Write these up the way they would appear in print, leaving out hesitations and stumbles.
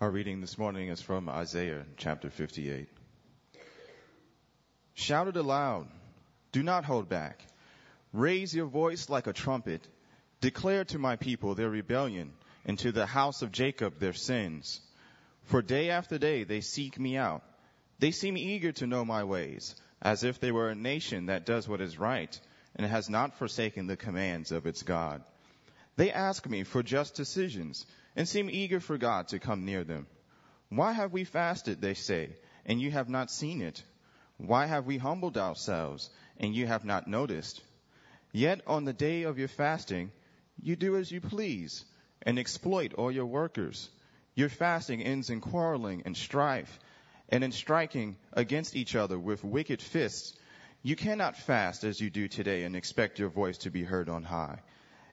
Our reading this morning is from Isaiah chapter 58. Shout it aloud. Do not hold back. Raise your voice like a trumpet. Declare to my people their rebellion and to the house of Jacob their sins. For day after day they seek me out. They seem eager to know my ways, as if they were a nation that does what is right and has not forsaken the commands of its God. They ask me for just decisions and seem eager for God to come near them. Why have we fasted, they say, and you have not seen it? Why have we humbled ourselves and you have not noticed? Yet on the day of your fasting, you do as you please and exploit all your workers. Your fasting ends in quarreling and strife and in striking against each other with wicked fists. You cannot fast as you do today and expect your voice to be heard on high.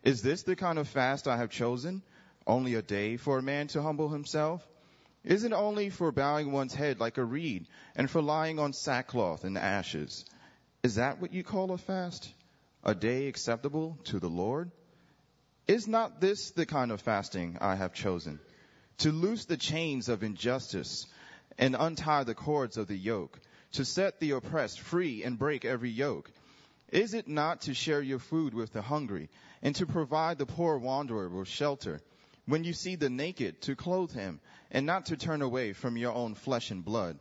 Is this the kind of fast I have chosen? Only a day for a man to humble himself? Is it only for bowing one's head like a reed and for lying on sackcloth and ashes? Is that what you call a fast? A day acceptable to the Lord? Is not this the kind of fasting I have chosen? To loose the chains of injustice and untie the cords of the yoke, to set the oppressed free and break every yoke. Is it not to share your food with the hungry and to provide the poor wanderer with shelter? When you see the naked, to clothe him, and not to turn away from your own flesh and blood.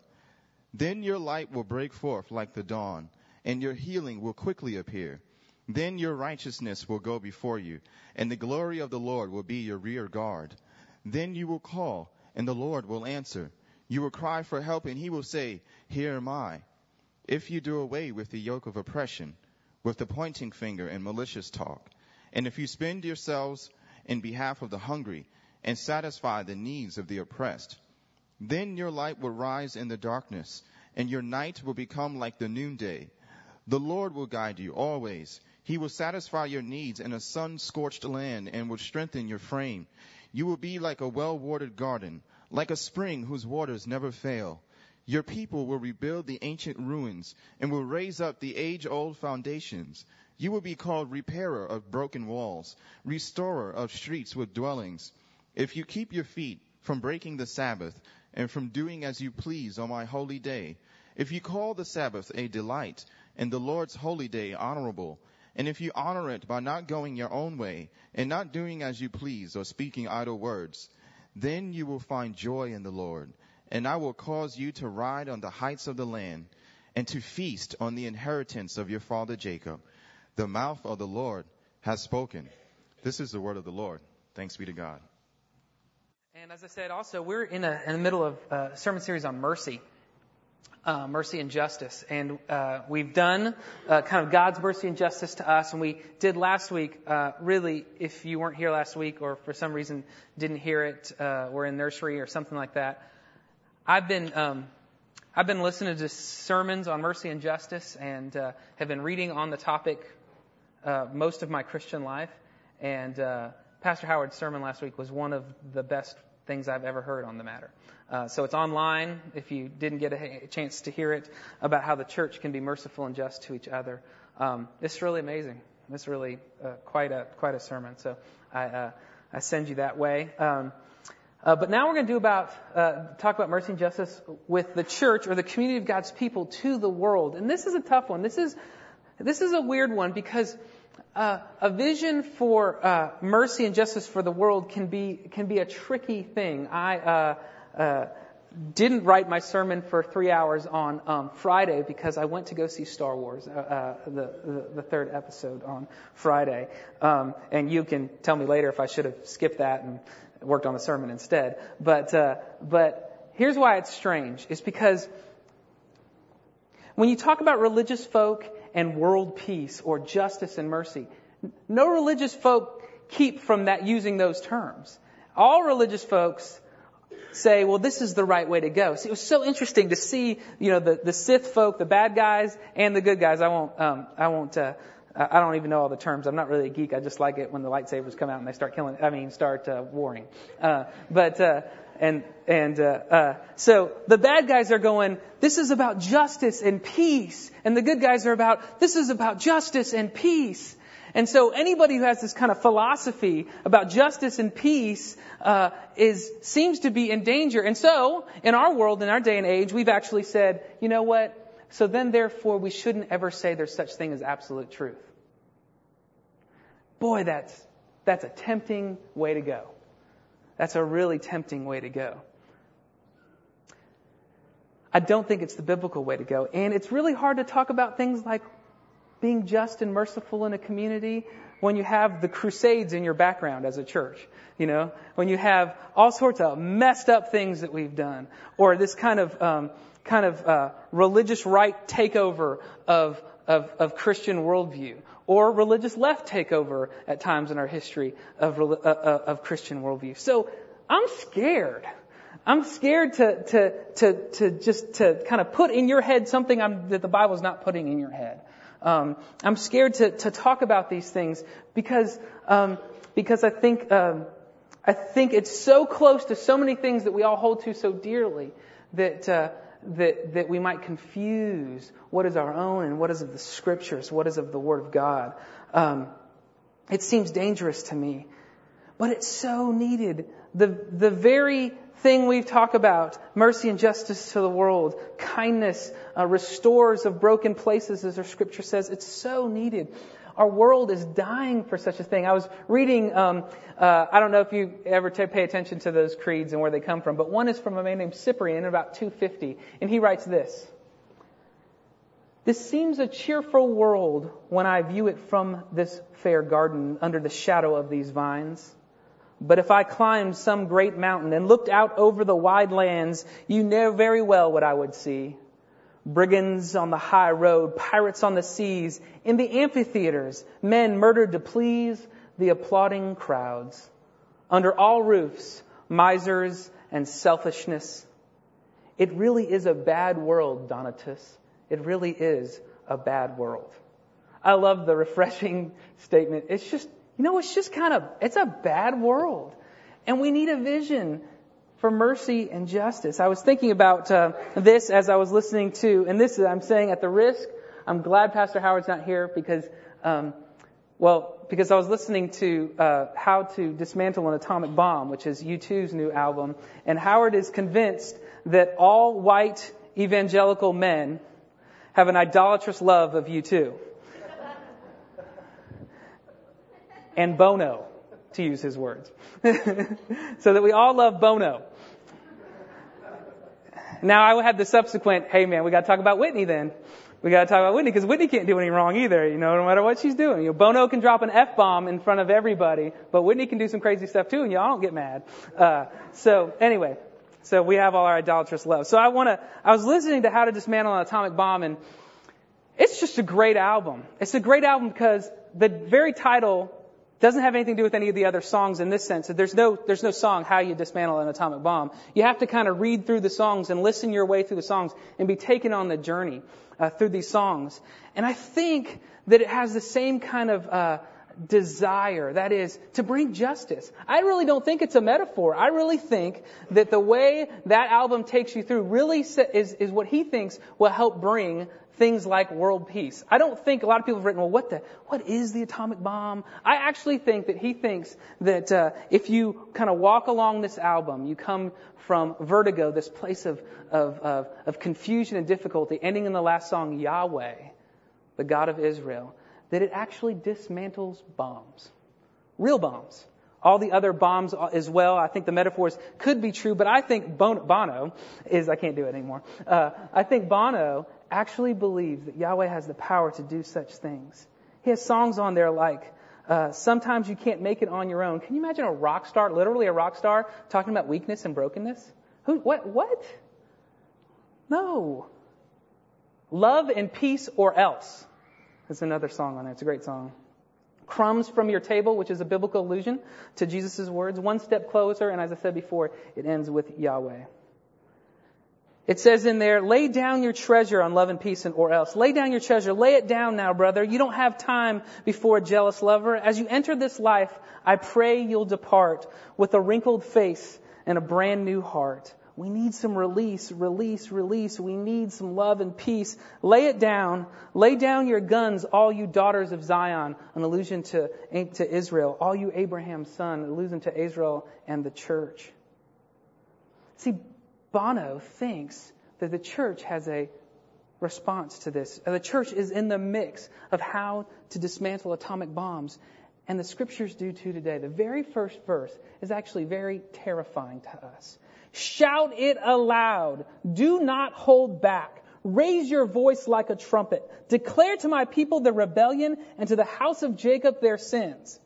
Then your light will break forth like the dawn, and your healing will quickly appear. Then your righteousness will go before you, and the glory of the Lord will be your rear guard. Then you will call, and the Lord will answer. You will cry for help, and he will say, Here am I. If you do away with the yoke of oppression, with the pointing finger and malicious talk, and if you spend yourselves in behalf of the hungry, and satisfy the needs of the oppressed. Then your light will rise in the darkness, and your night will become like the noonday. The Lord will guide you always. He will satisfy your needs in a sun-scorched land and will strengthen your frame. You will be like a well-watered garden, like a spring whose waters never fail. Your people will rebuild the ancient ruins and will raise up the age-old foundations. You will be called repairer of broken walls, restorer of streets with dwellings. If you keep your feet from breaking the Sabbath and from doing as you please on my holy day, if you call the Sabbath a delight and the Lord's holy day honorable, and if you honor it by not going your own way and not doing as you please or speaking idle words, then you will find joy in the Lord, and I will cause you to ride on the heights of the land and to feast on the inheritance of your father Jacob. The mouth of the Lord has spoken. This is the word of the Lord. Thanks be to God. And as I said, also, we're in the middle of a sermon series on mercy and justice. And we've done kind of God's mercy and justice to us. And we did last week, really, if you weren't here last week or for some reason didn't hear it, or in nursery or something like that, I've been listening to sermons on mercy and justice and have been reading on the topic most of my Christian life. And Pastor Howard's sermon last week was one of the best things I've ever heard on the matter. So it's online if you didn't get a chance to hear it, about how the church can be merciful and just to each other. It's really amazing. It's really quite a sermon. So I send you that way. But now we're going to talk about mercy and justice with the church, or the community of God's people, to the world. And this is a tough one. This is a weird one, because a vision for mercy and justice for the world can be a tricky thing. I didn't write my sermon for 3 hours on Friday because I went to go see Star Wars, the third episode on Friday. And you can tell me later if I should have skipped that and worked on the sermon instead. But here's why it's strange. It's because when you talk about religious folk and world peace or justice and mercy, no religious folk keep from that using those terms. All religious folks say, well, this is the right way to go. So it was so interesting to see, the Sith folk, the bad guys and the good guys. I don't even know all the terms. I'm not really a geek. I just like it when the lightsabers come out and they start warring. So the bad guys are going, this is about justice and peace. And the good guys are about, this is about justice and peace. And so anybody who has this kind of philosophy about justice and peace seems to be in danger. And so in our world, in our day and age, we've actually said, you know what? So then therefore we shouldn't ever say there's such thing as absolute truth. Boy, that's a tempting way to go. That's a really tempting way to go. I don't think it's the biblical way to go. And it's really hard to talk about things like being just and merciful in a community when you have the Crusades in your background as a church, you know, when you have all sorts of messed up things that we've done, or this kind of religious right takeover of Christian worldview, or religious left takeover at times in our history of Christian worldview. So I'm scared to kind of put in your head something that the Bible's not putting in your head. I'm scared to talk about these things because I think it's so close to so many things that we all hold to so dearly that we might confuse what is our own and what is of the Scriptures, what is of the Word of God. It seems dangerous to me, but it's so needed. The very thing we've talked about, mercy and justice to the world, kindness, restores of broken places, as our Scripture says, it's so needed. Our world is dying for such a thing. I was reading, I don't know if you ever pay attention to those creeds and where they come from, but one is from a man named Cyprian in about 250, and he writes this. This seems a cheerful world when I view it from this fair garden under the shadow of these vines. But if I climbed some great mountain and looked out over the wide lands, you know very well what I would see. Brigands on the high road, pirates on the seas, in the amphitheaters, men murdered to please the applauding crowds. Under all roofs, misers and selfishness. It really is a bad world, Donatus. It really is a bad world. I love the refreshing statement. It's a bad world. And we need a vision for mercy and justice. I was thinking about this as I was listening to, and this I'm saying at the risk, I'm glad Pastor Howard's not here because I was listening to How to Dismantle an Atomic Bomb, which is U2's new album, and Howard is convinced that all white evangelical men have an idolatrous love of U2. And Bono, to use his words. So that we all love Bono. Now I would have the subsequent, hey man, we gotta talk about Whitney then. We gotta talk about Whitney, because Whitney can't do any wrong either, no matter what she's doing. Bono can drop an F-bomb in front of everybody, but Whitney can do some crazy stuff too, and y'all don't get mad. So we have all our idolatrous love. So I was listening to How to Dismantle an Atomic Bomb, and it's just a great album. It's a great album because the very title doesn't have anything to do with any of the other songs in this sense. There's no song, How You Dismantle an Atomic Bomb. You have to kind of read through the songs and listen your way through the songs and be taken on the journey through these songs. And I think that it has the same kind of desire, that is, to bring justice. I really don't think it's a metaphor. I really think that the way that album takes you through really is what he thinks will help bring things like world peace. I don't think a lot of people have written, well, what is the atomic bomb? I actually think that he thinks that if you kind of walk along this album, you come from Vertigo, this place of confusion and difficulty, ending in the last song, Yahweh, the God of Israel, that it actually dismantles bombs, real bombs. All the other bombs as well. I think the metaphors could be true, but I think Bono I can't do it anymore. I think Bono actually believes that Yahweh has the power to do such things. He has songs on there like, sometimes you can't make it on your own. Can you imagine a rock star, literally a rock star, talking about weakness and brokenness? What? No. Love and peace or else. There's another song on there. It's a great song. Crumbs from Your Table, which is a biblical allusion to Jesus' words. One step closer, and as I said before, it ends with Yahweh. It says in there, lay down your treasure on love and peace and or else. Lay down your treasure. Lay it down now, brother. You don't have time before a jealous lover. As you enter this life, I pray you'll depart with a wrinkled face and a brand new heart. We need some release. We need some love and peace. Lay it down. Lay down your guns, all you daughters of Zion. An allusion to Israel. All you Abraham's son, an allusion to Israel and the church. See, Bono thinks that the church has a response to this. The church is in the mix of how to dismantle atomic bombs. And the scriptures do too today. The very first verse is actually very terrifying to us. Shout it aloud. Do not hold back. Raise your voice like a trumpet. Declare to my people the rebellion and to the house of Jacob their sins.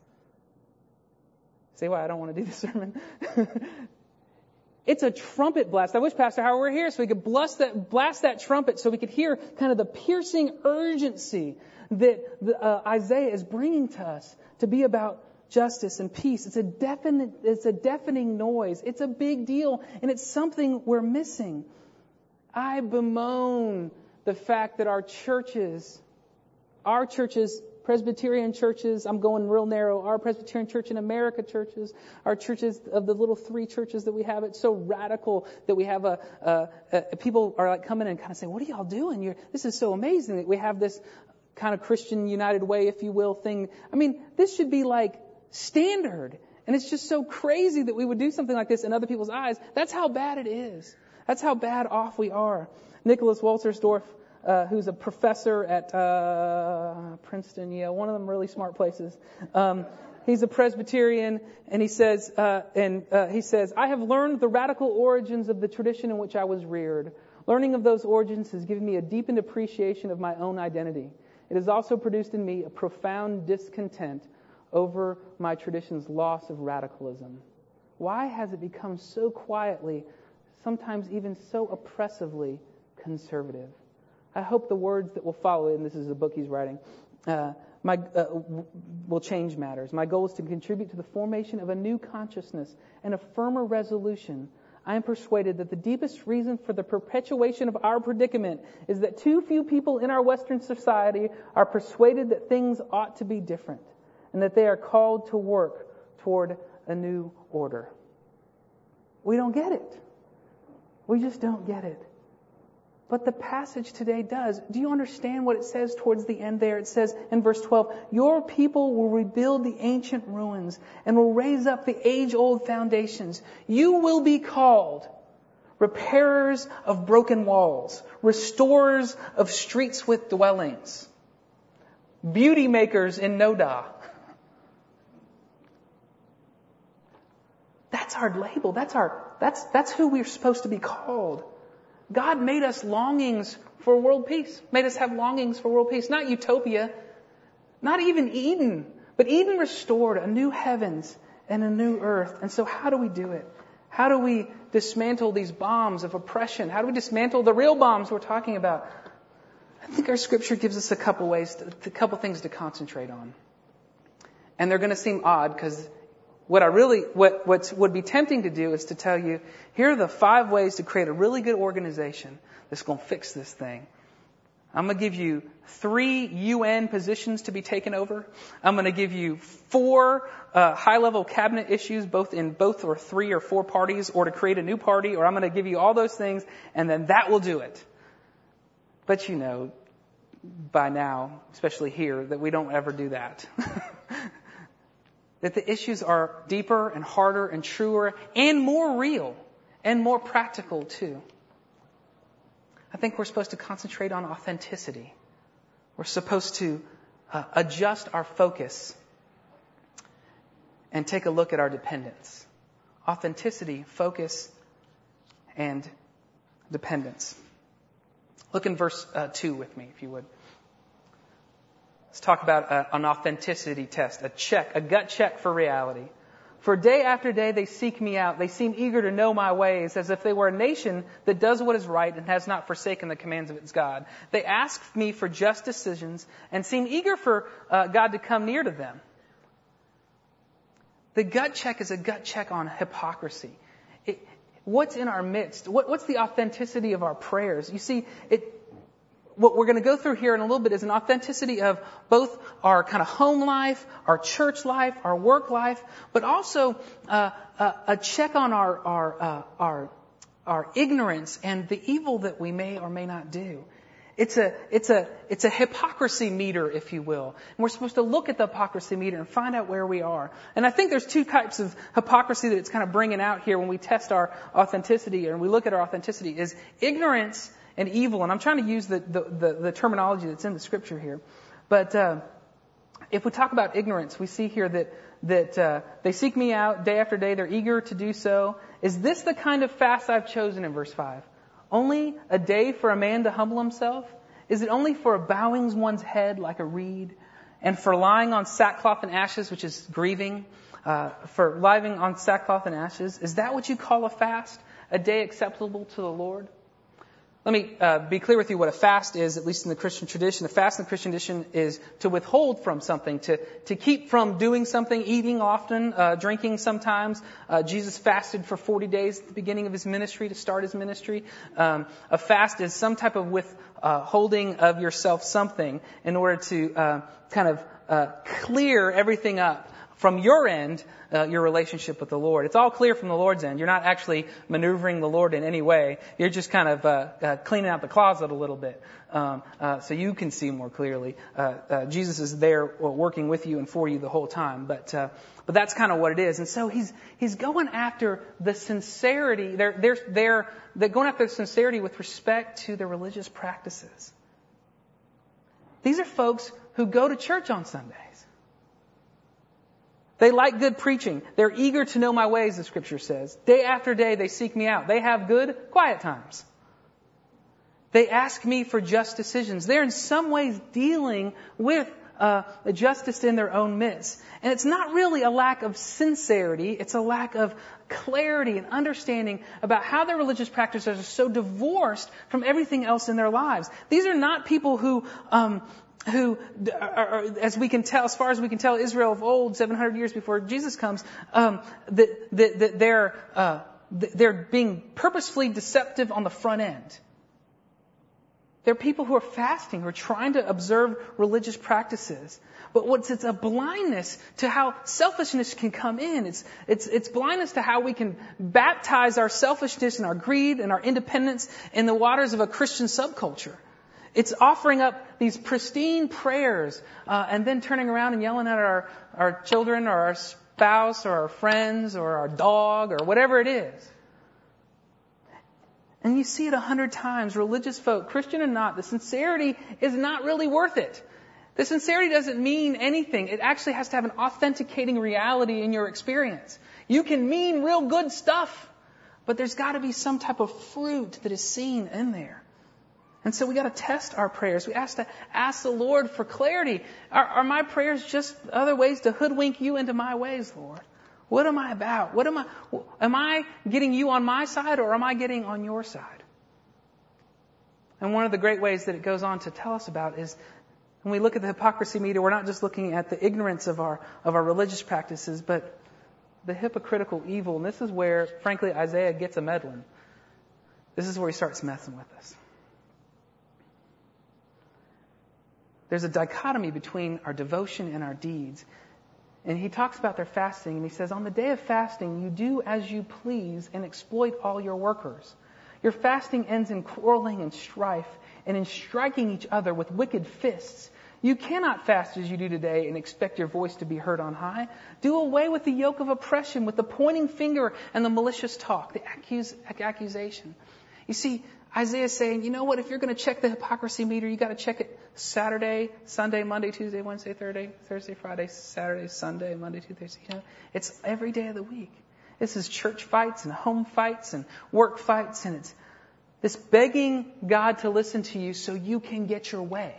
See why I don't want to do this sermon? It's a trumpet blast. I wish Pastor Howard were here so we could blast that trumpet so we could hear kind of the piercing urgency that Isaiah is bringing to us to be about justice and peace. It's a deafening noise. It's a big deal, and it's something we're missing. I bemoan the fact that our churches, Presbyterian churches, I'm going real narrow, our Presbyterian church in America churches, our churches of the little three churches that we have, it's so radical that we have people are like coming and kind of saying, what are y'all doing? This is so amazing that we have this kind of Christian United Way, if you will, thing. I mean, this should be like standard. And it's just so crazy that we would do something like this in other people's eyes. That's how bad it is. That's how bad off we are. Nicholas Waltersdorf, who's a professor at Princeton, Yale, one of them really smart places. He's a Presbyterian, and he says, I have learned the radical origins of the tradition in which I was reared. Learning of those origins has given me a deepened appreciation of my own identity. It has also produced in me a profound discontent over my tradition's loss of radicalism. Why has it become so quietly, sometimes even so oppressively, conservative? I hope the words that will follow, and this is a book he's writing, will change matters. My goal is to contribute to the formation of a new consciousness and a firmer resolution. I am persuaded that the deepest reason for the perpetuation of our predicament is that too few people in our Western society are persuaded that things ought to be different and that they are called to work toward a new order. We don't get it. We just don't get it. But the passage today does. Do you understand what it says towards the end there? It says in verse 12, your people will rebuild the ancient ruins and will raise up the age-old foundations. You will be called repairers of broken walls, restorers of streets with dwellings, beauty makers in Nodah. That's our label. That's who we're supposed to be called. God made us longings for world peace, made us have longings for world peace, not utopia, not even Eden, but Eden restored a new heavens and a new earth. And so how do we do it? How do we dismantle these bombs of oppression? How do we dismantle the real bombs we're talking about? I think our scripture gives us a couple things to concentrate on. And they're going to seem odd because what would be tempting to do is to tell you, here are the 5 ways to create a really good organization that's going to fix this thing. I'm going to give you 3 UN positions to be taken over. I'm going to give you 4 high-level cabinet issues, both or 3 or 4 parties, or to create a new party, or I'm going to give you all those things, and then that will do it. But you know, by now, especially here, that we don't ever do that. That the issues are deeper and harder and truer and more real and more practical too. I think we're supposed to concentrate on authenticity. We're supposed to adjust our focus and take a look at our dependence. Authenticity, focus, and dependence. Look in verse 2 with me, if you would. Let's talk about an authenticity test, a gut check for reality. For day after day they seek me out. They seem eager to know my ways, as if they were a nation that does what is right and has not forsaken the commands of its God. They ask me for just decisions and seem eager for God to come near to them. The gut check is a gut check on hypocrisy. What's in our midst? What's the authenticity of our prayers? You see, what we're going to go through here in a little bit is an authenticity of both our kind of home life, our church life, our work life, but also a check on our our ignorance and the evil that we may or may not do. It's a hypocrisy meter, if you will. And we're supposed to look at the hypocrisy meter and find out where we are. And I think there's two types of hypocrisy that it's kind of bringing out here when we test our authenticity and we look at our authenticity is ignorance and evil. And I'm trying to use the terminology that's in the scripture here. But, if we talk about ignorance, we see here that they seek me out day after day. They're eager to do so. Is this the kind of fast I've chosen in verse 5? Only a day for a man to humble himself? Is it only for bowing one's head like a reed? And for lying on sackcloth and ashes, which is grieving, for lying on sackcloth and ashes? Is that what you call a fast? A day acceptable to the Lord? Let me be clear with you what a fast is, at least in the Christian tradition. A fast in the Christian tradition is to withhold from something, to keep from doing something, eating often, drinking sometimes. Jesus fasted for 40 days at the beginning of his ministry, to start his ministry. A fast is some type of withholding of yourself something in order to clear everything up. From your end, your relationship with the Lord. It's all clear from the Lord's end. You're not actually maneuvering the Lord in any way. You're just kind of cleaning out the closet a little bit so you can see more clearly. Jesus is there working with you and for you the whole time. But that's kind of what it is. And so he's going after the sincerity. They're going after sincerity with respect to their religious practices. These are folks who go to church on Sundays. They like good preaching. They're eager to know my ways, the scripture says. Day after day, they seek me out. They have good, quiet times. They ask me for just decisions. They're in some ways dealing with justice in their own midst. And it's not really a lack of sincerity. It's a lack of clarity and understanding about how their religious practices are so divorced from everything else in their lives. These are not people who, as we can tell, as far as we can tell, Israel of old, 700 years before Jesus comes, that they're being purposefully deceptive on the front end. They're people who are fasting, who are trying to observe religious practices. But it's a blindness to how selfishness can come in. It's blindness to how we can baptize our selfishness and our greed and our independence in the waters of a Christian subculture. It's offering up these pristine prayers and then turning around and yelling at our children or our spouse or our friends or our dog or whatever it is. And you see it 100 times. Religious folk, Christian or not, the sincerity is not really worth it. The sincerity doesn't mean anything. It actually has to have an authenticating reality in your experience. You can mean real good stuff, but there's got to be some type of fruit that is seen in there. And so we got to test our prayers. We have to ask the Lord for clarity. Are my prayers just other ways to hoodwink you into my ways, Lord? What am I about? Am I getting you on my side or am I getting on your side? And one of the great ways that it goes on to tell us about is when we look at the hypocrisy meter, we're not just looking at the ignorance of our religious practices, but the hypocritical evil. And this is where, frankly, Isaiah gets a meddling. This is where he starts messing with us. There's a dichotomy between our devotion and our deeds. And he talks about their fasting, and he says, on the day of fasting, you do as you please and exploit all your workers. Your fasting ends in quarreling and strife and in striking each other with wicked fists. You cannot fast as you do today and expect your voice to be heard on high. Do away with the yoke of oppression, with the pointing finger and the malicious talk, the accusation. You see, Isaiah's saying, you know what, if you're going to check the hypocrisy meter, you got to check it Saturday, Sunday, Monday, Tuesday, Wednesday, Thursday, Friday, Saturday, Sunday, Monday, Tuesday. You know, it's every day of the week. This is church fights and home fights and work fights, and it's this begging God to listen to you so you can get your way.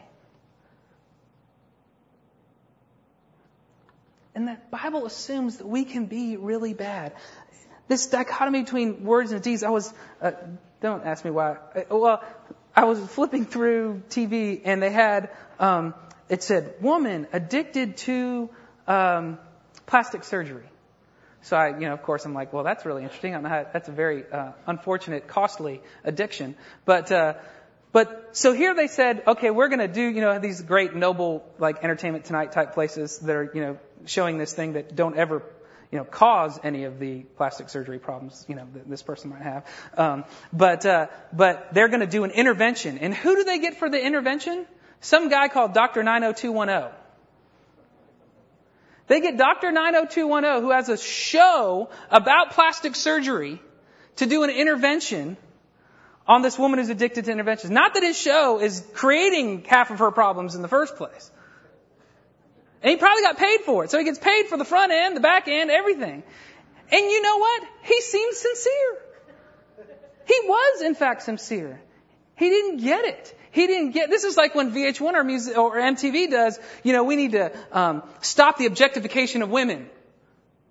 And that Bible assumes that we can be really bad. This dichotomy between words and deeds, don't ask me why. Well, I was flipping through TV and they had, it said, woman addicted to plastic surgery. So I, of course, I'm like, well, that's really interesting. I don't know how, that's a very unfortunate, costly addiction. But so here they said, okay, we're going to do, these great, noble, like Entertainment Tonight type places that are, showing this thing that don't ever cause any of the plastic surgery problems, this person might have. But they're going to do an intervention. And who do they get for the intervention? Some guy called Dr. 90210. They get Dr. 90210, who has a show about plastic surgery, to do an intervention on this woman who's addicted to interventions. Not that his show is creating half of her problems in the first place. And he probably got paid for it. So he gets paid for the front end, the back end, everything. And you know what? He seemed sincere. He was, in fact, sincere. He didn't get it. This is like when VH1 or music or MTV does, we need to stop the objectification of women.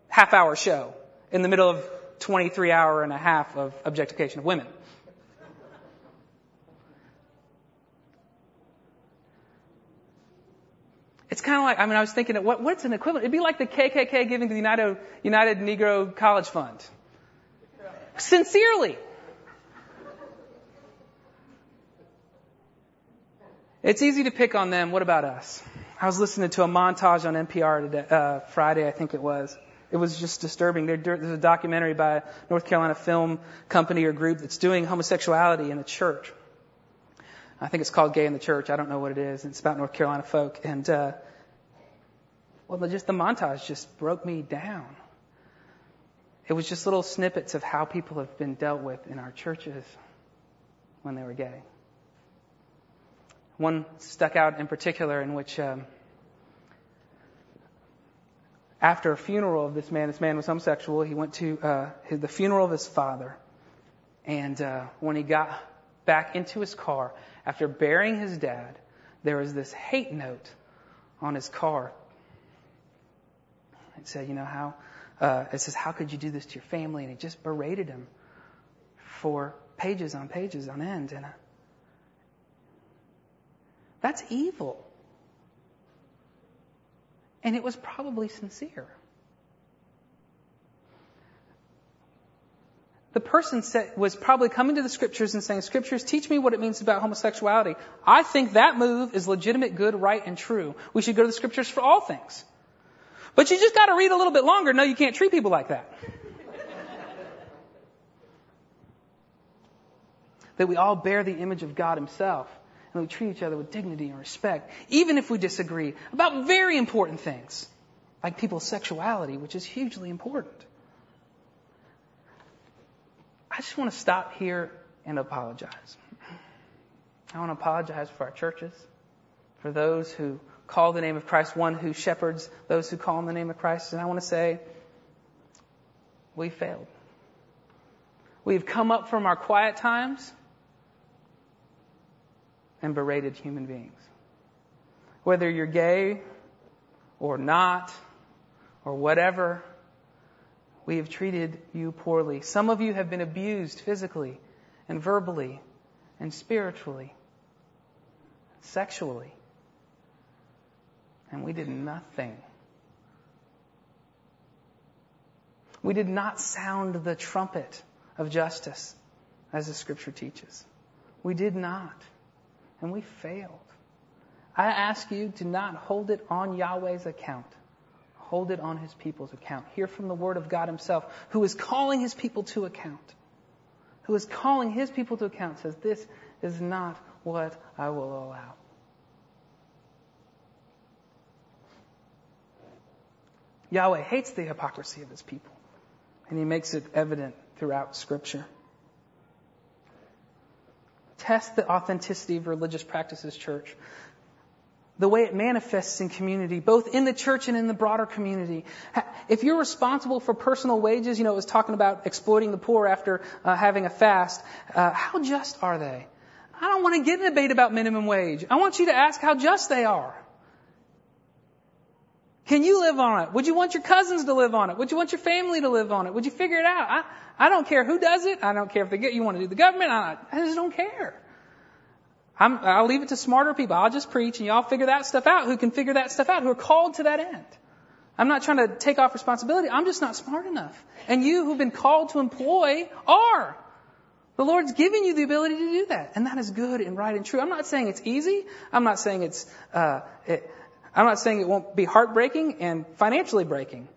Half-hour show in the middle of 23 hour and a half of objectification of women. It's kind of like, I was thinking, what's an equivalent? It'd be like the KKK giving to the United Negro College Fund. Sincerely. It's easy to pick on them. What about us? I was listening to a montage on NPR today, Friday, I think it was. It was just disturbing. There's a documentary by a North Carolina film company or group that's doing homosexuality in a church. I think it's called Gay in the Church. I don't know what it is. It's about North Carolina folk. And, just the montage just broke me down. It was just little snippets of how people have been dealt with in our churches when they were gay. One stuck out in particular in which, after a funeral of this man was homosexual. He went to, the funeral of his father. And, when he got back into his car after burying his dad, there was this hate note on his car. It said, how could you do this to your family? And he just berated him for pages on end. And that's evil. And it was probably sincere. The person was probably coming to the scriptures and saying, "Scriptures, teach me what it means about homosexuality. I think that move is legitimate, good, right, and true. We should go to the scriptures for all things. But you just got to read a little bit longer. No, you can't treat people like that." That we all bear the image of God himself, and we treat each other with dignity and respect, even if we disagree about very important things, like people's sexuality, which is hugely important. I just want to stop here and apologize. I want to apologize for our churches, for those who call the name of Christ, one who shepherds those who call on the name of Christ. And I want to say, we failed. We've come up from our quiet times and berated human beings. Whether you're gay or not or whatever, we have treated you poorly. Some of you have been abused physically and verbally and spiritually, sexually. And we did nothing. We did not sound the trumpet of justice, as the scripture teaches. We did not. And we failed. I ask you to not hold it on Yahweh's account. Hold it on his people's account. Hear from the word of God himself, who is calling his people to account. Says, this is not what I will allow. Yahweh hates the hypocrisy of his people, and he makes it evident throughout scripture. Test the authenticity of religious practices, church. The way it manifests in community, both in the church and in the broader community. If you're responsible for personal wages, it was talking about exploiting the poor after having a fast. How just are they? I don't want to get in a debate about minimum wage. I want you to ask how just they are. Can you live on it? Would you want your cousins to live on it? Would you want your family to live on it? Would you figure it out? I don't care who does it. I don't care if you want to do the government. I just don't care. I'll leave it to smarter people. I'll just preach and y'all figure that stuff out, who can figure that stuff out, who are called to that end. I'm not trying to take off responsibility. I'm just not smart enough. And you who've been called to employ are. The Lord's given you the ability to do that. And that is good and right and true. I'm not saying it's easy. I'm not saying I'm not saying it won't be heartbreaking and financially breaking.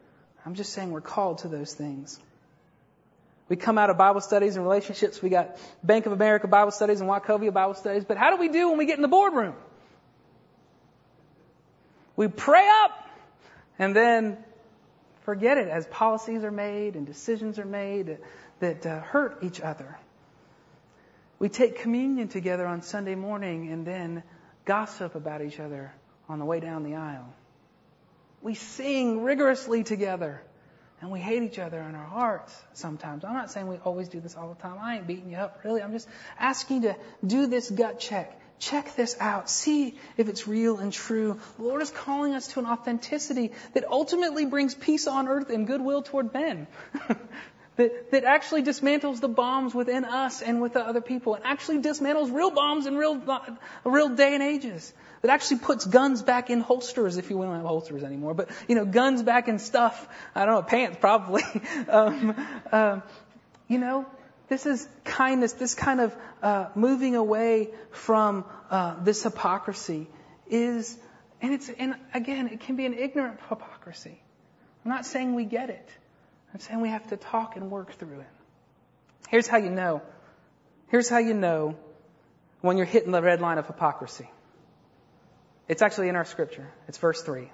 I'm just saying we're called to those things. We come out of Bible studies and relationships. We got Bank of America Bible studies and Wachovia Bible studies. But how do we do when we get in the boardroom? We pray up and then forget it as policies are made and decisions are made that hurt each other. We take communion together on Sunday morning and then gossip about each other on the way down the aisle. We sing rigorously together. And we hate each other in our hearts sometimes. I'm not saying we always do this all the time. I ain't beating you up, really. I'm just asking you to do this gut check. Check this out. See if it's real and true. The Lord is calling us to an authenticity that ultimately brings peace on earth and goodwill toward men. that actually dismantles the bombs within us and with the other people. And actually dismantles real bombs in real day and ages. That actually puts guns back in holsters, if you will. We don't have holsters anymore, but, guns back in stuff. I don't know, pants probably. This is kindness, this kind of moving away from this hypocrisy and again, it can be an ignorant hypocrisy. I'm not saying we get it. I'm saying we have to talk and work through it. Here's how you know when you're hitting the red line of hypocrisy. It's actually in our scripture. It's verse 3.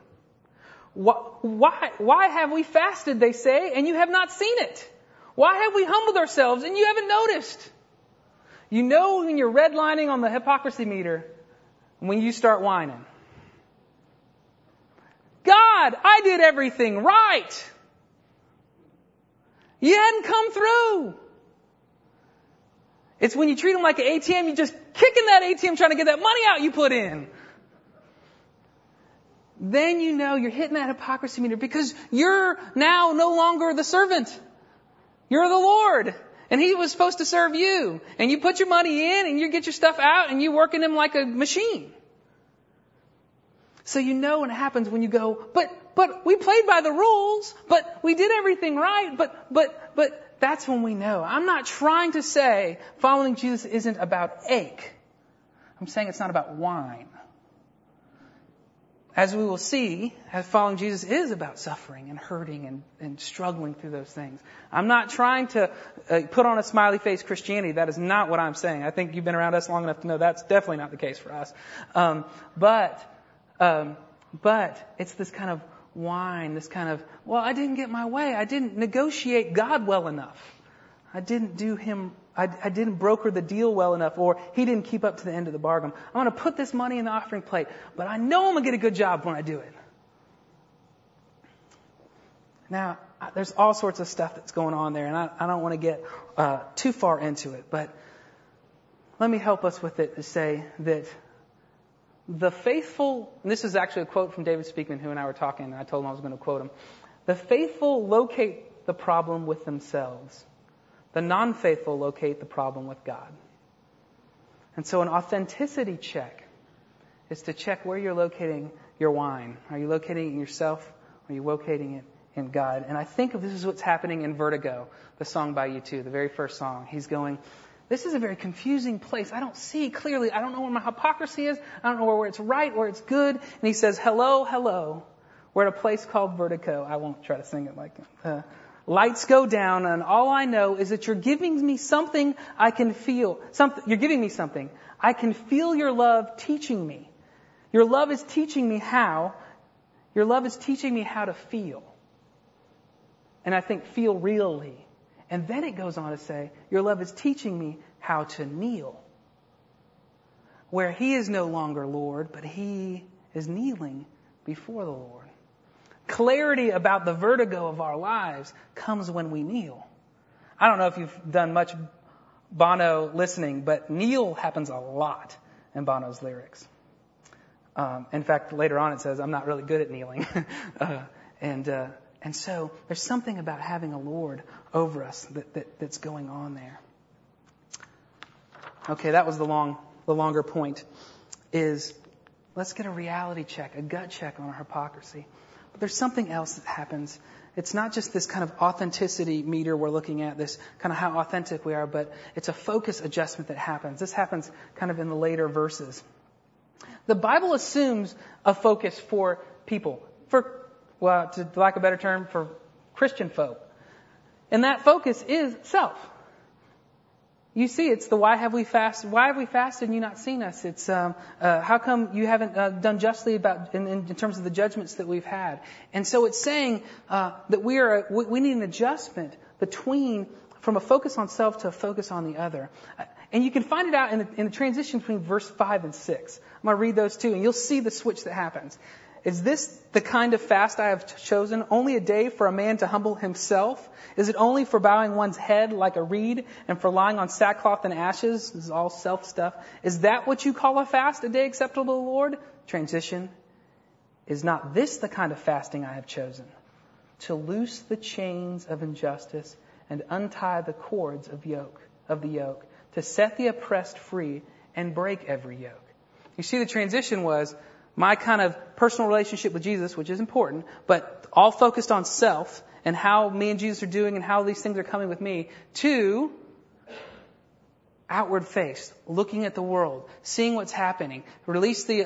Why have we fasted, they say, and you have not seen it? Why have we humbled ourselves and you haven't noticed? You know when you're redlining on the hypocrisy meter when you start whining. God, I did everything right. You hadn't come through. It's when you treat them like an ATM, you're just kicking that ATM trying to get that money out you put in. Then you know you're hitting that hypocrisy meter because you're now no longer the servant. You're the Lord. And He was supposed to serve you. And you put your money in and you get your stuff out and you're working Him like a machine. So you know when it happens when you go, but we played by the rules, but we did everything right, but that's when we know. I'm not trying to say following Jesus isn't about ache. I'm saying it's not about wine. As we will see, following Jesus is about suffering and hurting and struggling through those things. I'm not trying to put on a smiley face Christianity. That is not what I'm saying. I think you've been around us long enough to know that's definitely not the case for us. But it's this kind of whine, this kind of, well, I didn't get my way. I didn't negotiate God well enough. I didn't do Him. I didn't broker the deal well enough, or He didn't keep up to the end of the bargain. I'm going to put this money in the offering plate, but I know I'm going to get a good job when I do it. Now, there's all sorts of stuff that's going on there, and I don't want to get too far into it, but let me help us with it to say that the faithful, and this is actually a quote from David Speakman, who and I were talking, and I told him I was going to quote him. The faithful locate the problem with themselves. The non-faithful locate the problem with God. And so an authenticity check is to check where you're locating your wine. Are you locating it in yourself? Are you locating it in God? And I think this is what's happening in Vertigo, the song by U2, the very first song. He's going, this is a very confusing place. I don't see clearly. I don't know where my hypocrisy is. I don't know where it's right, where it's good. And he says, hello, hello. We're at a place called Vertigo. I won't try to sing it like that. Lights go down, and all I know is that you're giving me something I can feel. You're giving me something. I can feel your love teaching me. Your love is teaching me how. Your love is teaching me how to feel. And I think feel really. And then it goes on to say, your love is teaching me how to kneel. Where He is no longer Lord, but He is kneeling before the Lord. Clarity about the vertigo of our lives comes when we kneel. I don't know if you've done much Bono listening, but kneel happens a lot in Bono's lyrics. In fact, later on it says, I'm not really good at kneeling. And so there's something about having a Lord over us that's going on there. Okay, that was the longer point is let's get a reality check, a gut check on our hypocrisy. But there's something else that happens. It's not just this kind of authenticity meter we're looking at, this kind of how authentic we are, but it's a focus adjustment that happens. This happens kind of in the later verses. The Bible assumes a focus for people, for lack of a better term, for Christian folk. And that focus is self. You see, it's the why have we fasted? Why have we fasted and you not seen us? It's how come you haven't done justly about in terms of the judgments that we've had? And so it's saying that we need an adjustment between from a focus on self to a focus on the other. And you can find it out in the transition between verse 5 and 6. I'm going to read those two, and you'll see the switch that happens. Is this the kind of fast I have chosen? Only a day for a man to humble himself? Is it only for bowing one's head like a reed and for lying on sackcloth and ashes? This is all self stuff. Is that what you call a fast, a day acceptable to the Lord? Transition. Is not this the kind of fasting I have chosen? To loose the chains of injustice and untie the cords of the yoke, to set the oppressed free and break every yoke. You see, the transition was my kind of personal relationship with Jesus, which is important, but all focused on self and how me and Jesus are doing and how these things are coming with me, to outward face, looking at the world, seeing what's happening, release the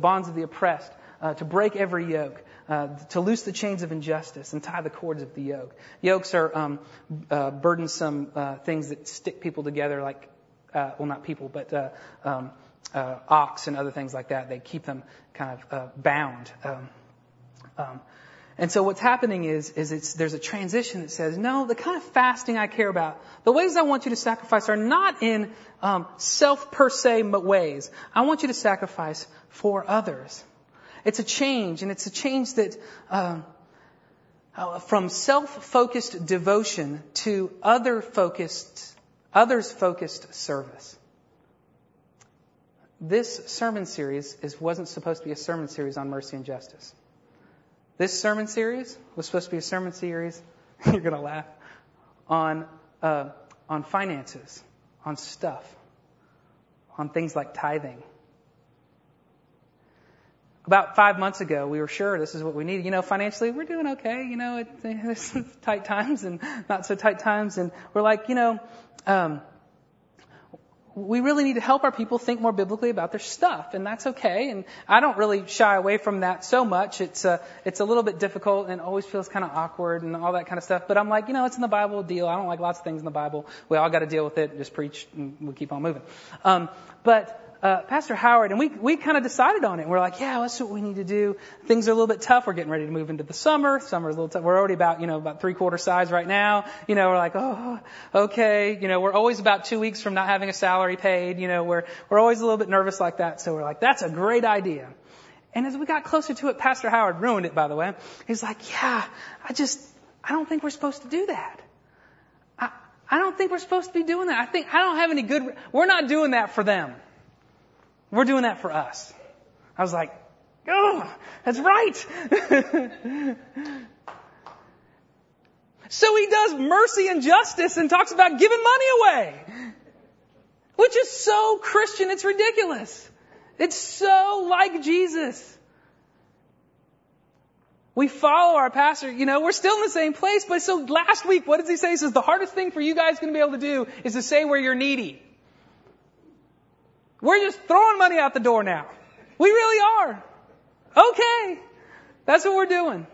bonds of the oppressed, to break every yoke, to loose the chains of injustice and tie the cords of the yoke. Yokes are burdensome things that stick people together, like not people, but ox and other things like that. They keep them kind of bound. And so what's happening is there's a transition that says, no, the kind of fasting I care about, the ways I want you to sacrifice are not in self per se ways. I want you to sacrifice for others. It's a change, and it's a change that from self-focused devotion to others-focused service. This sermon series wasn't supposed to be a sermon series on mercy and justice. This sermon series was supposed to be a sermon series, you're going to laugh, on finances, on stuff, on things like tithing. About 5 months ago, we were sure this is what we needed. You know, financially, we're doing okay. You know, there's some tight times and not so tight times. And we're like, we really need to help our people think more biblically about their stuff, and that's okay. And I don't really shy away from that so much. It's a little bit difficult and always feels kind of awkward and all that kind of stuff. But I'm like, it's in the Bible, deal. I don't like lots of things in the Bible. We all got to deal with it. Just preach and we keep on moving. Pastor Howard and we kind of decided on it. We're like, yeah, that's what we need to do. Things are a little bit tough. We're getting ready to move into the summer. Summer's a little tough. We're already about three-quarter size right now. We're like, oh, okay. We're always about 2 weeks from not having a salary paid. We're always a little bit nervous like that. So we're like, that's a great idea. And as we got closer to it, Pastor Howard ruined it, by the way. He's like, yeah, I don't think we're supposed to do that. I don't think we're supposed to be doing that. I don't have any good, we're not doing that for them. We're doing that for us. I was like, oh, that's right. So he does mercy and justice and talks about giving money away, which is so Christian. It's ridiculous. It's so like Jesus. We follow our pastor. We're still in the same place. But so last week, what does he say? He says, the hardest thing for you guys going to be able to do is to say where you're needy. We're just throwing money out the door now. We really are. Okay. That's what we're doing.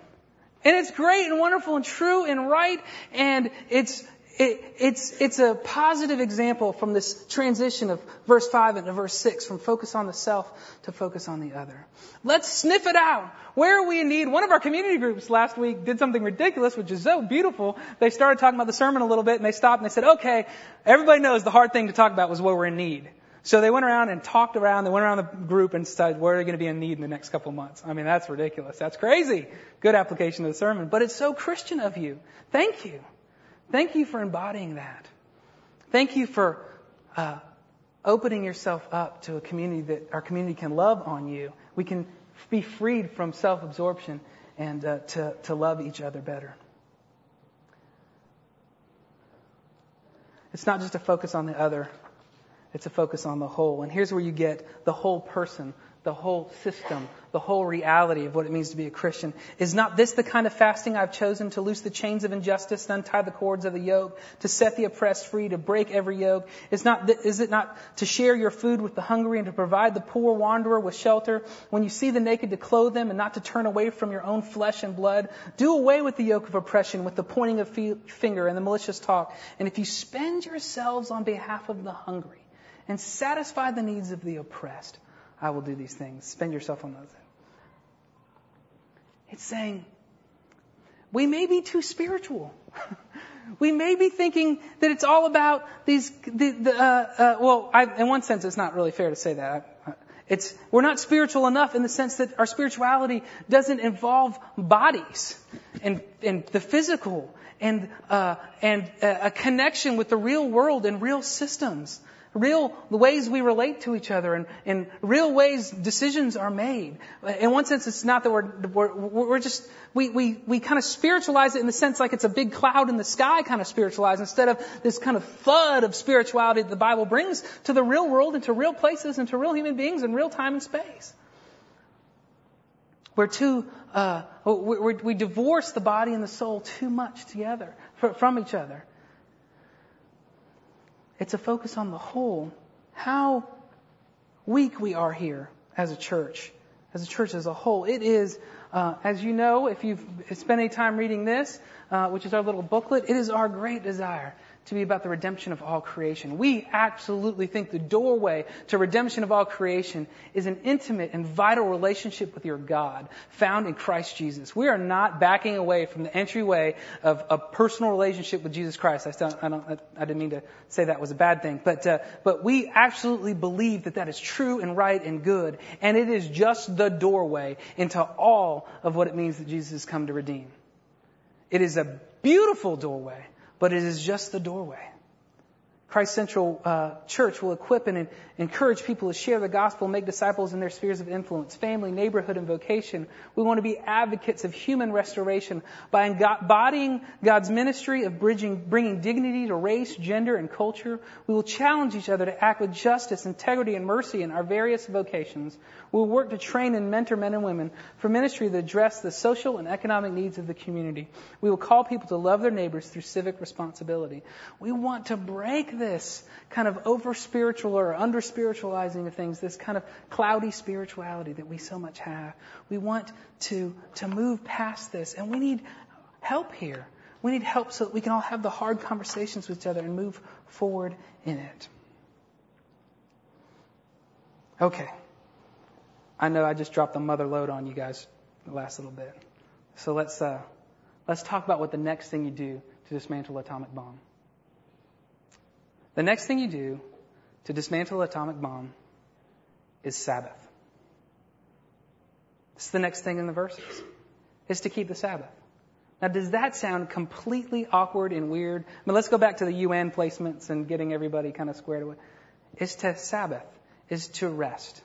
And it's great and wonderful and true and right. And it's a positive example from this transition of verse 5 into verse 6, from focus on the self to focus on the other. Let's sniff it out. Where are we in need? One of our community groups last week did something ridiculous, which is so beautiful. They started talking about the sermon a little bit and they stopped and they said, okay, everybody knows the hard thing to talk about was where we're in need. So they went around and talked around. They went around the group and decided where they're going to be in need in the next couple of months. I mean, that's ridiculous. That's crazy. Good application of the sermon. But it's so Christian of you. Thank you. Thank you for embodying that. Thank you for opening yourself up to a community that our community can love on you. We can be freed from self-absorption and to love each other better. It's not just a focus on the other. It's a focus on the whole. And here's where you get the whole person the whole system, the whole reality of what it means to be a Christian. Is not this the kind of fasting I've chosen, to loose the chains of injustice, to untie the cords of the yoke, to set the oppressed free, to break every yoke? Is it not to share your food with the hungry and to provide the poor wanderer with shelter? When you see the naked, to clothe them and not to turn away from your own flesh and blood? Do away with the yoke of oppression, with the pointing of finger and the malicious talk. And if you spend yourselves on behalf of the hungry and satisfy the needs of the oppressed, I will do these things. Spend yourself on those things. It's saying, we may be too spiritual. We may be thinking that it's all about these, in one sense, it's not really fair to say that. We're not spiritual enough in the sense that our spirituality doesn't involve bodies and the physical and a connection with the real world and real systems. Real ways we relate to each other and real ways decisions are made. In one sense, it's not that we kind of spiritualize it in the sense like it's a big cloud in the sky kind of spiritualized, instead of this kind of thud of spirituality that the Bible brings to the real world and to real places and to real human beings in real time and space. We're too, we divorce the body and the soul too much together, from each other. It's a focus on the whole. How weak we are here as a church as a whole. It is, as you know, if you've spent any time reading this, which is our little booklet, it is our great desire to be about the redemption of all creation. We absolutely think the doorway to redemption of all creation is an intimate and vital relationship with your God found in Christ Jesus. We are not backing away from the entryway of a personal relationship with Jesus Christ. I didn't mean to say that was a bad thing, but we absolutely believe that that is true and right and good, and it is just the doorway into all of what it means that Jesus has come to redeem. It is a beautiful doorway, but it is just the doorway. Christ Central Church will equip and encourage people to share the gospel, make disciples in their spheres of influence, family, neighborhood, and vocation. We want to be advocates of human restoration by embodying God's ministry of bringing dignity to race, gender, and culture. We will challenge each other to act with justice, integrity, and mercy in our various vocations. We'll work to train and mentor men and women for ministry that address the social and economic needs of the community. We will call people to love their neighbors through civic responsibility. We want to break this kind of over-spiritual or under-spiritualizing of things, this kind of cloudy spirituality that we so much have. We want to move past this, and we need help here. We need help so that we can all have the hard conversations with each other and move forward in it. Okay. I know I just dropped a mother load on you guys the last little bit. So let's talk about what the next thing you do to dismantle atomic bomb. The next thing you do to dismantle atomic bomb is Sabbath. It's the next thing in the verses. It's to keep the Sabbath. Now, does that sound completely awkward and weird? I mean, let's go back to the UN placements and getting everybody kind of squared away. It's to Sabbath. It's to rest.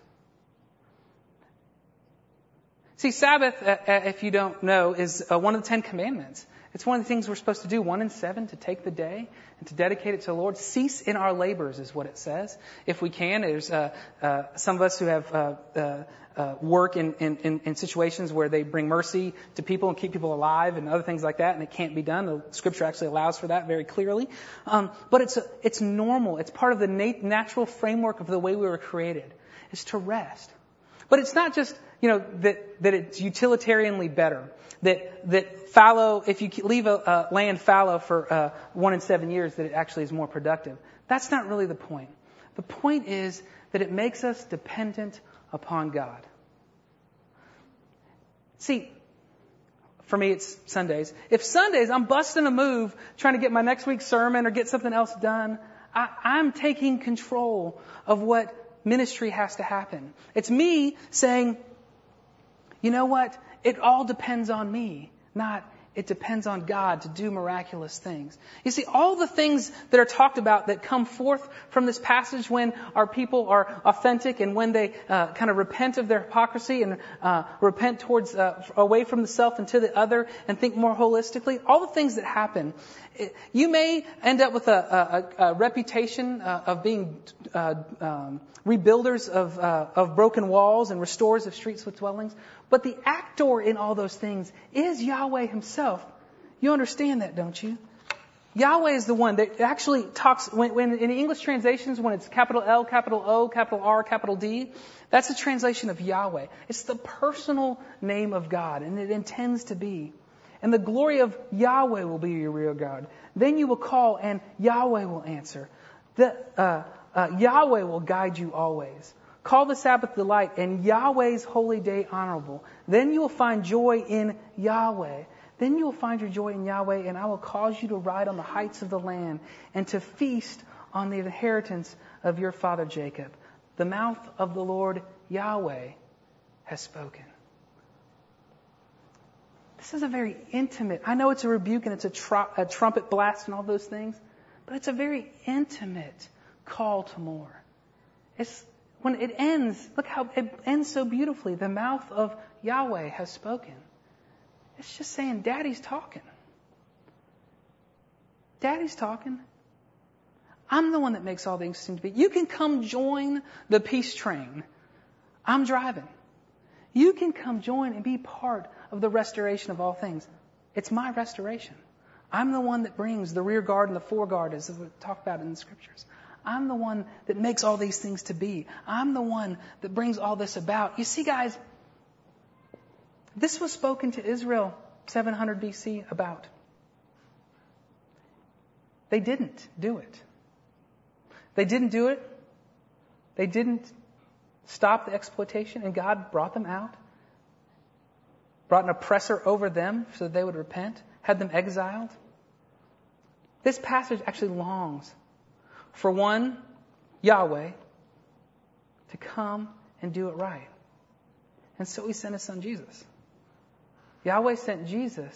See, Sabbath, if you don't know, is one of the 10 Commandments. It's one of the things we're supposed to do, 1 and 7, to take the day and to dedicate it to the Lord. Cease in our labors is what it says. If we can, there's some of us who have work in situations where they bring mercy to people and keep people alive and other things like that, and it can't be done. The Scripture actually allows for that very clearly. But it's normal. It's part of the natural framework of the way we were created. It's to rest. But it's not just, that it's utilitarianly better. That fallow, if you leave a land fallow for 1 in 7 years, that it actually is more productive. That's not really the point. The point is that it makes us dependent upon God. See, for me, it's Sundays. If Sundays I'm busting a move trying to get my next week's sermon or get something else done, I'm taking control of what ministry has to happen. It's me saying, you know what? It all depends on me, not It depends on God to do miraculous things. You see, all the things that are talked about that come forth from this passage when our people are authentic and when they kind of repent of their hypocrisy and repent towards away from the self and to the other and think more holistically, all the things that happen, you may end up with a reputation of being rebuilders of broken walls and restorers of streets with dwellings. But the actor in all those things is Yahweh himself. You understand that, don't you? Yahweh is the one that actually talks, when in English translations, when it's capital L, capital O, capital R, capital D, that's a translation of Yahweh. It's the personal name of God, and it intends to be. And the glory of Yahweh will be your real God. Then you will call, and Yahweh will answer. Yahweh will guide you always. Call the Sabbath delight and Yahweh's holy day honorable. Then you will find joy in Yahweh. Then you will find your joy in Yahweh, and I will cause you to ride on the heights of the land and to feast on the inheritance of your father Jacob. The mouth of the Lord Yahweh has spoken. This is a very intimate, I know it's a rebuke and it's a trumpet blast and all those things, but it's a very intimate call to more. When it ends, look how it ends so beautifully. The mouth of Yahweh has spoken. It's just saying, Daddy's talking. Daddy's talking. I'm the one that makes all things seem to be. You can come join the peace train. I'm driving. You can come join and be part of the restoration of all things. It's my restoration. I'm the one that brings the rear guard and the foreguard, as we talk about in the scriptures. I'm the one that makes all these things to be. I'm the one that brings all this about. You see, guys, this was spoken to Israel 700 BC about. They didn't do it. They didn't do it. They didn't stop the exploitation, and God brought them out, brought an oppressor over them so that they would repent, had them exiled. This passage actually longs for one, Yahweh, to come and do it right. And so he sent his son Jesus. Yahweh sent Jesus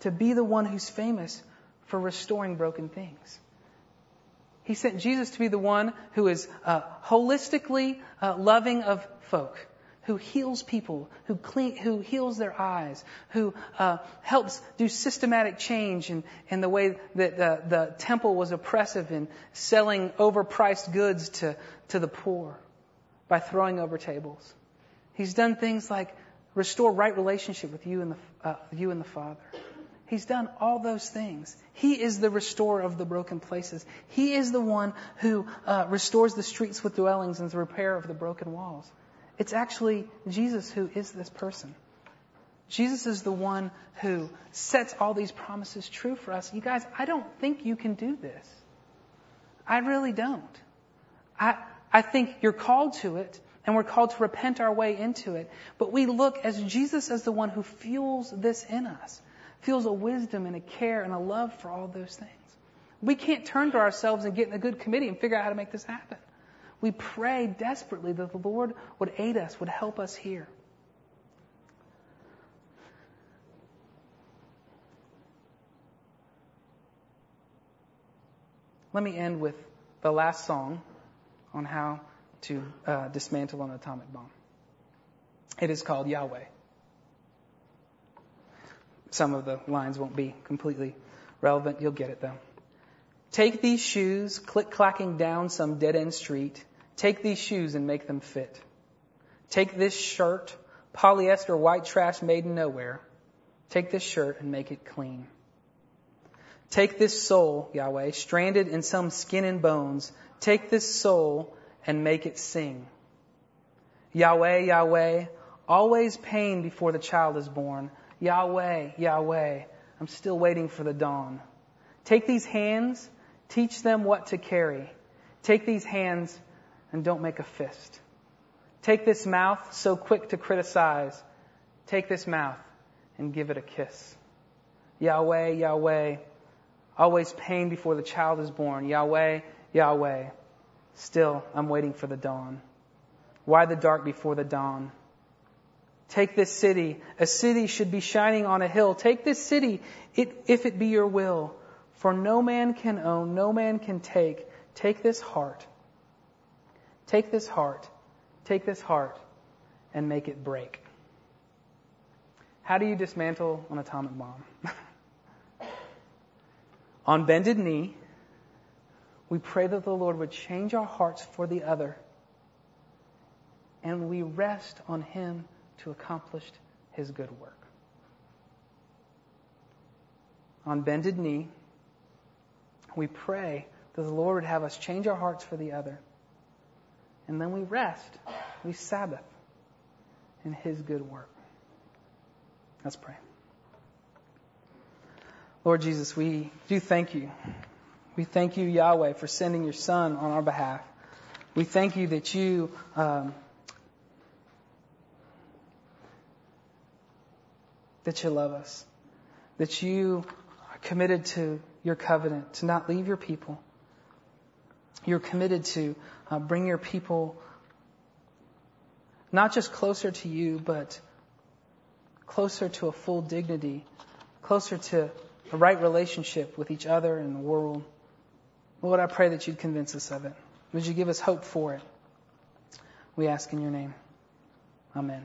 to be the one who's famous for restoring broken things. He sent Jesus to be the one who is holistically loving of folk, who heals people, who heals their eyes, who helps do systematic change in the way that the temple was oppressive in selling overpriced goods to the poor by throwing over tables. He's done things like restore right relationship with you and the Father. He's done all those things. He is the restorer of the broken places. He is the one who restores the streets with dwellings and the repair of the broken walls. It's actually Jesus who is this person. Jesus is the one who sets all these promises true for us. You guys, I don't think you can do this. I really don't. I think you're called to it, and we're called to repent our way into it. But we look as Jesus as the one who fuels this in us, fuels a wisdom and a care and a love for all those things. We can't turn to ourselves and get in a good committee and figure out how to make this happen. We pray desperately that the Lord would aid us, would help us here. Let me end with the last song on how to dismantle an atomic bomb. It is called Yahweh. Some of the lines won't be completely relevant. You'll get it, though. Take these shoes, click-clacking down some dead-end street. Take these shoes and make them fit. Take this shirt, polyester white trash made in nowhere. Take this shirt and make it clean. Take this soul, Yahweh, stranded in some skin and bones. Take this soul and make it sing. Yahweh, Yahweh, always pain before the child is born. Yahweh, Yahweh, I'm still waiting for the dawn. Take these hands, teach them what to carry. Take these hands and don't make a fist. Take this mouth so quick to criticize. Take this mouth and give it a kiss. Yahweh, Yahweh, always pain before the child is born. Yahweh, Yahweh, still I'm waiting for the dawn. Why the dark before the dawn? Take this city. A city should be shining on a hill. Take this city, if it be your will. For no man can own, no man can take. Take this heart. Take this heart. Take this heart and make it break. How do you dismantle an atomic bomb? On bended knee, we pray that the Lord would change our hearts for the other. And we rest on Him to accomplish His good work. On bended knee, we pray that the Lord would have us change our hearts for the other. And then we rest, we Sabbath in His good work. Let's pray. Lord Jesus, we do thank You. We thank You, Yahweh, for sending Your Son on our behalf. We thank You that You that You love us, that You are committed to Your covenant, to not leave Your people. You're committed to bring Your people not just closer to You, but closer to a full dignity, closer to a right relationship with each other and the world. Lord, I pray that You'd convince us of it. Would You give us hope for it? We ask in Your name. Amen.